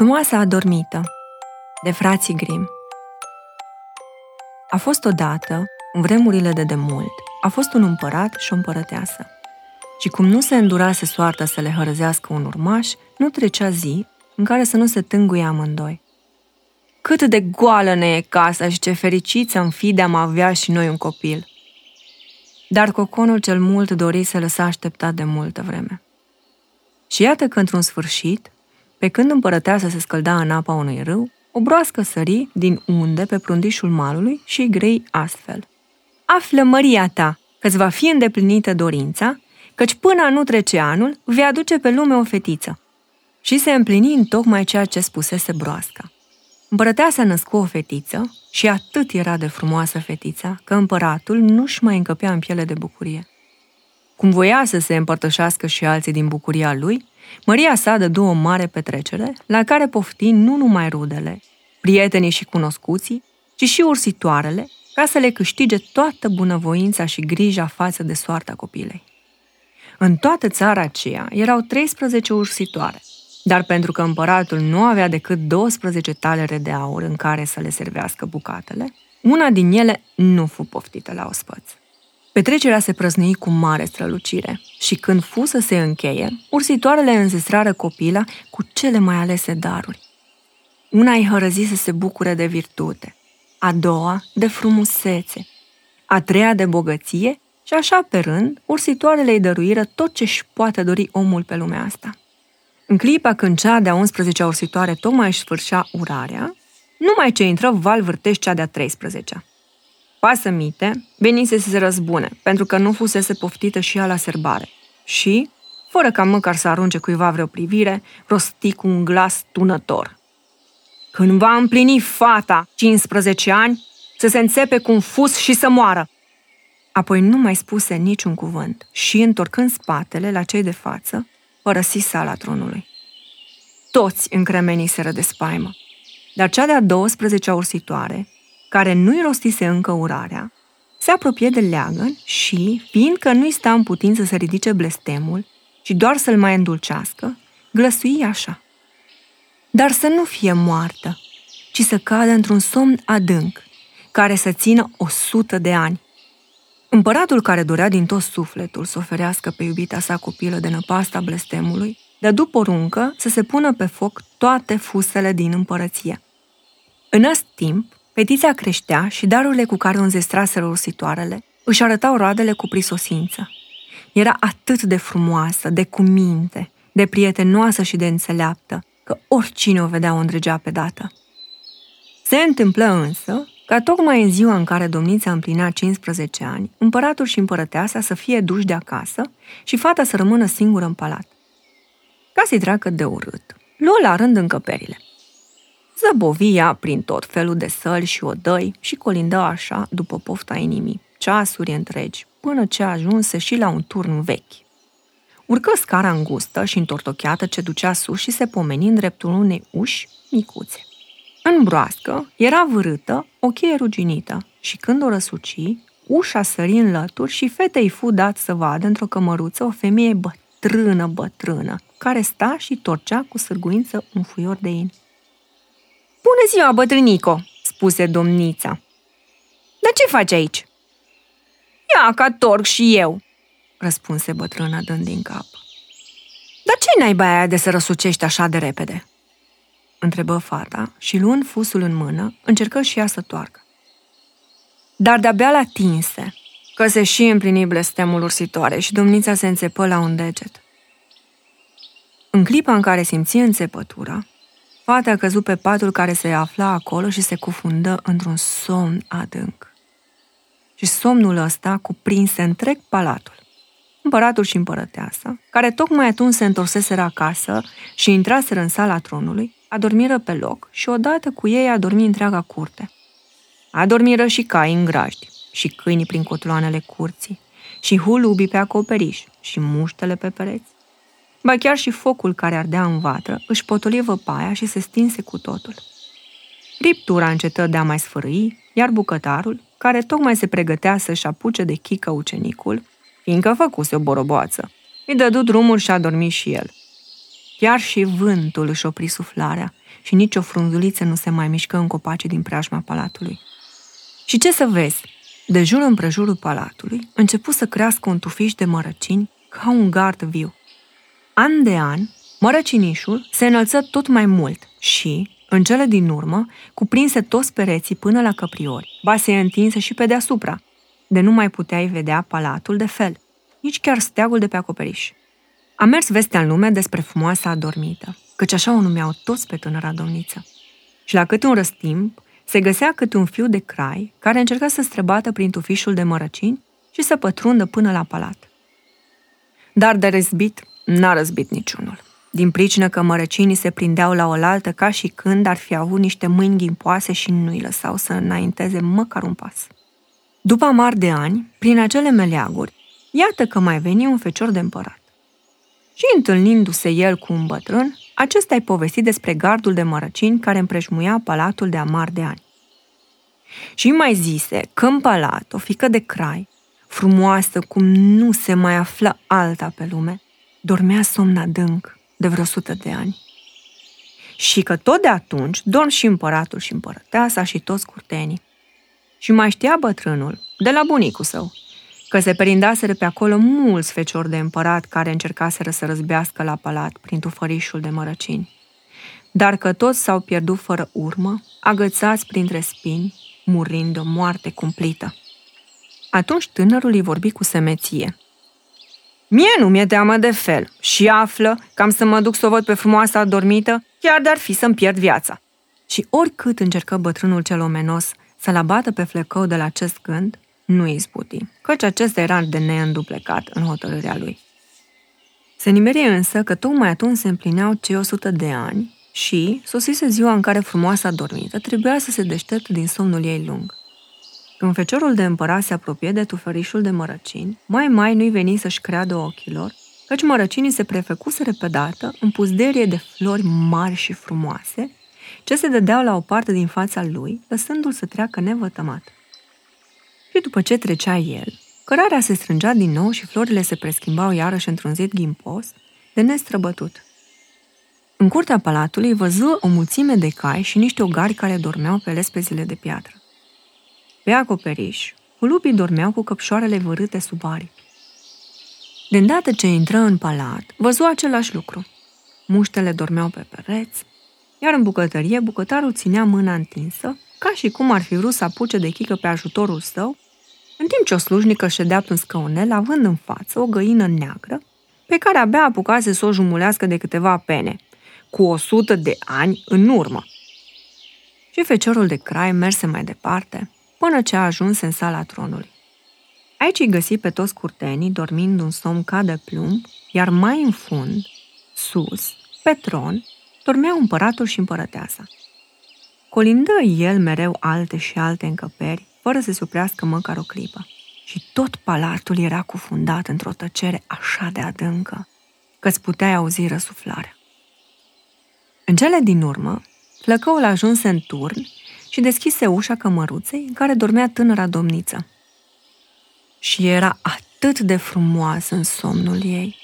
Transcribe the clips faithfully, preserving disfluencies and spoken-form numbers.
Frumoasa adormită de frații Grimm. A fost odată, în vremurile de demult, a fost un împărat și o împărăteasă. Și cum nu se îndurase soarta să le hărăzească un urmaș, nu trecea zi în care să nu se tânguie amândoi. Cât de goală ne e casa și ce fericiți am fi de-am avea și noi un copil! Dar coconul cel mult dori să lăsa așteptat de multă vreme. Și iată că, într-un sfârșit, pe când împărăteasa se scălda în apa unui râu, o broască sări din unde pe prundișul malului și grei astfel: "Află, măria ta, că-ți va fi îndeplinită dorința, căci până nu trece anul, vei aduce pe lume o fetiță." Și se împlini în tocmai ceea ce spusese broasca. Împărăteasa născu o fetiță și atât era de frumoasă fetița că împăratul nu-și mai încăpea în piele de bucurie. Cum voia să se împărtășească și alții din bucuria lui, măria sa dădu o mare petrecere, la care pofti nu numai rudele, prietenii și cunoscuții, ci și ursitoarele, ca să le câștige toată bunăvoința și grija față de soarta copilei. În toată țara aceea erau treisprezece ursitoare, dar pentru că împăratul nu avea decât douăsprezece talere de aur în care să le servească bucatele, una din ele nu fu poftită la ospăț. Petrecerea se prăznui cu mare strălucire și când fu să se încheie, ursitoarele înzestrară copila cu cele mai alese daruri. Una îi hărăzi să se bucure de virtute, a doua de frumusețe, a treia de bogăție și așa pe rând, ursitoarele îi dăruiră tot ce-și poate dori omul pe lumea asta. În clipa când cea de-a unsprezecea ursitoare tocmai își sfârșea urarea, numai ce intră val vârtești cea de-a treisprezecea. Pasămite venise să se răzbune, pentru că nu fusese poftită și ea la serbare. Și, fără ca măcar să arunce cuiva vreo privire, rosti cu un glas tunător: "Când va împlini fata cincisprezece ani, să se înțepe cu un fus și să moară!" Apoi nu mai spuse niciun cuvânt și, întorcând spatele la cei de față, părăsi sala tronului. Toți încremeniseră de spaimă, dar cea de-a douăsprezecea ursitoare, care nu-i rostise încă urarea, se apropie de leagăn și, fiindcă nu-i sta în putință să ridice blestemul, ci doar să-l mai îndulcească, glăsui așa: "Dar să nu fie moartă, ci să cadă într-un somn adânc, care să țină o sută de ani." Împăratul, care dorea din tot sufletul să oferească pe iubita sa copilă de năpasta blestemului, dădu poruncă să se pună pe foc toate fusele din împărăție. În acest timp, fetița creștea și darurile cu care o înzestraseră ursitoarele își arătau roadele cu prisosință. Era atât de frumoasă, de cuminte, de prietenoasă și de înțeleaptă, că oricine o vedea o îndrăgea pe dată. Se întâmplă însă ca tocmai în ziua în care domnița împlinea cincisprezece ani, împăratul și împărăteasa să fie duși de acasă și fata să rămână singură în palat. Ca să-i treacă de urât, luă la rând încăperile. Zăbovia prin tot felul de săli și odăi și colindă așa, după pofta inimii, ceasuri întregi, până ce ajunse și la un turn vechi. Urcă scara îngustă și întortocheată ce ducea sus și se pomeni în dreptul unei uși micuțe. În broască era vârâtă o cheie ruginită și când o răsuci, ușa sări în lături și fetei fu dat să vadă într-o cămăruță o femeie bătrână, bătrână, care sta și torcea cu sârguință un fuior de in. "Bună ziua, bătrânico!" spuse domnița. "Dar ce faci aici?" "Ia ca torc și eu!" răspunse bătrâna dând din cap. "Dar ce naiba aia de să răsucești așa de repede?" întrebă fata și, luând fusul în mână, încercă și ea să toarcă. Dar de-abia l-atinse, că se și împlini blestemul ursitoare și domnița se înțepă la un deget. În clipa în care simți înțepătura, fata a căzut pe patul care se afla acolo și se cufundă într-un somn adânc. Și somnul ăsta cuprinse întreg palatul. Împăratul și împărăteasa, care tocmai atunci se întorseseră acasă și intraseră în sala tronului, adormiră pe loc și odată cu ei adormi întreaga curte. Adormiră și caii în grajdi, și câinii prin cotloanele curții, și hulubii pe acoperiș, și muștele pe pereți. Ba chiar și focul care ardea în vatră își potoli văpaia și se stinse cu totul. Riptura încetă de a mai sfârâi, iar bucătarul, care tocmai se pregătea să-și apuce de chică ucenicul, fiindcă făcuse o boroboață, îi dădu drumul și a dormit și el. Chiar și vântul își opri suflarea și nici o frunzuliță nu se mai mișcă în copace din preajma palatului. Și ce să vezi? De jur împrejurul palatului începu să crească un tufiș de mărăcini ca un gard viu. An de an, mărăcinișul se înălță tot mai mult și, în cele din urmă, cuprinse toți pereții până la căpriori, ba se întinse și pe deasupra, de nu mai puteai vedea palatul de fel, nici chiar steagul de pe acoperiș. A mers vestea în lume despre frumoasa adormită, căci așa o numeau toți pe tânăra domniță. Și la câte un răstimp, se găsea câte un fiu de crai care încerca să străbată prin tufișul de mărăcini și să pătrundă până la palat. Dar de răzbit n-a răzbit niciunul, din pricină că mărăcinii se prindeau la oaltă ca și când ar fi avut niște mâini ghimpoase și nu-i lăsau să înainteze măcar un pas. După mari de ani, prin acele meleaguri, iată că mai veni un fecior de împărat. Și întâlnindu-se el cu un bătrân, acesta-i povesti despre gardul de mărăcini care împrejmuia palatul de amar de ani. Și mai zise că în palat o fiică de crai, frumoasă cum nu se mai afla alta pe lume, dormea somn adânc de vreo sută de ani. Și că tot de atunci dorm și împăratul și împărăteasa și toți curtenii. Și mai știa bătrânul, de la bunicul său, că se perindaseră pe acolo mulți feciori de împărat care încercaseră să răzbească la palat prin tufărișul de mărăcini. Dar că toți s-au pierdut fără urmă, agățați printre spini, murind de o moarte cumplită. Atunci tânărul îi vorbi cu semeție. Mie nu mi-e teamă de fel și află că am să mă duc să o văd pe frumoasa adormită, chiar de-ar fi să-mi pierd viața. Și oricât încercă bătrânul cel omenos să-l abată pe Flecău de la acest gând, nu izbuti, căci acesta era de neînduplecat în hotărârea lui. Se nimerie însă că tocmai atunci se împlineau cei o sută de ani și sosise ziua în care frumoasa adormită trebuia să se deștepte din somnul ei lung. Când feciorul de împărat se apropie de tufărișul de mărăcini, mai mai nu-i veni să-și creadă ochilor, căci mărăcinii se prefecuseră pe dată în puzderie de flori mari și frumoase, ce se dădeau la o parte din fața lui, lăsându-l să treacă nevătămat. Și după ce trecea el, cărarea se strângea din nou și florile se preschimbau iarăși într-un zid ghimpos, de nestrăbătut. În curtea palatului văzu o mulțime de cai și niște ogari care dormeau pe lespezile de piatră. Pe acoperiș, hulupii dormeau cu căpșoarele vârâte sub aripi. De îndată ce intră în palat, văzu același lucru. Muștele dormeau pe pereți, iar în bucătărie bucătarul ținea mâna întinsă, ca și cum ar fi vrut să apuce de chică pe ajutorul său, în timp ce o slujnică ședea pe un scăunel, având în față o găină neagră, pe care abia apucase să o jumulească de câteva pene, cu o sută de ani în urmă. Și feciorul de crai merse mai departe, până ce a ajuns în sala tronului. Aici îi găsi pe toți curtenii, dormind un somn ca de plumb, iar mai în fund, sus, pe tron, dormeau împăratul și împărăteasa. Colindă el mereu alte și alte încăperi, fără să se oprească măcar o clipă. Și tot palatul era cufundat într-o tăcere așa de adâncă, că-ți puteai auzi răsuflarea. În cele din urmă, Flăcăul ajunse în turn și deschise ușa cămăruței în care dormea tânăra domniță. Și era atât de frumoasă în somnul ei,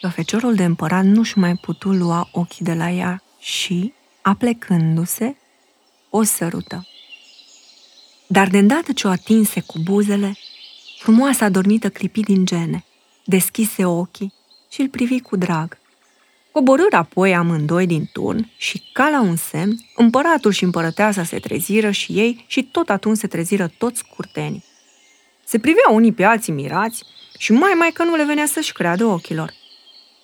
că feciorul de împărat nu-și mai putu lua ochii de la ea și, aplecându-se, o sărută. Dar de îndată ce o atinse cu buzele, frumoasa adormită clipi din gene, deschise ochii și îl privi cu drag. Coborâră apoi amândoi din turn și, ca la un semn, împăratul și împărăteasa se treziră și ei și tot atunci se treziră toți curtenii. Se priveau unii pe alții mirați și mai mai că nu le venea să-și creadă ochilor.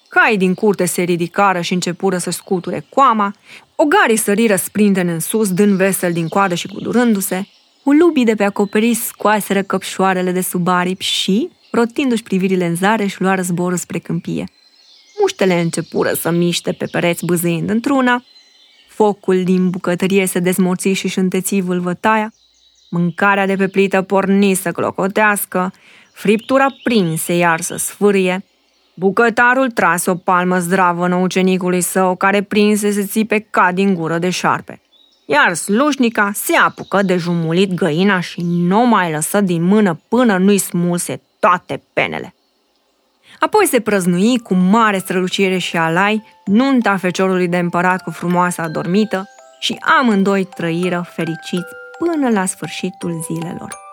Caii din curte se ridicară și începură să scuture coama, ogarii săriră sprintene în sus, dând vesel din coadă și gudurându-se, ulubii de pe acoperiș scoaseră căpșoarele de sub aripi și, rotindu-și privirile în zare, își luară zborul spre câmpie. Muștele începură să miște pe pereți bâzâind într-una, focul din bucătărie se dezmorți și își înteți vâlvătaia, mâncarea de pe plită porni să clocotească, friptura prinse iar să sfârie. Bucătarul trase o palmă zdravănă ucenicului său, care prinse se țipe ca din gură de șarpe. Iar slușnica se apucă de jumulit găina și nu mai lăsă din mână până nu-i smulse toate penele. Apoi se prăznui cu mare strălucire și alai nunta feciorului de împărat cu frumoasa adormită și amândoi trăiră fericiți până la sfârșitul zilelor.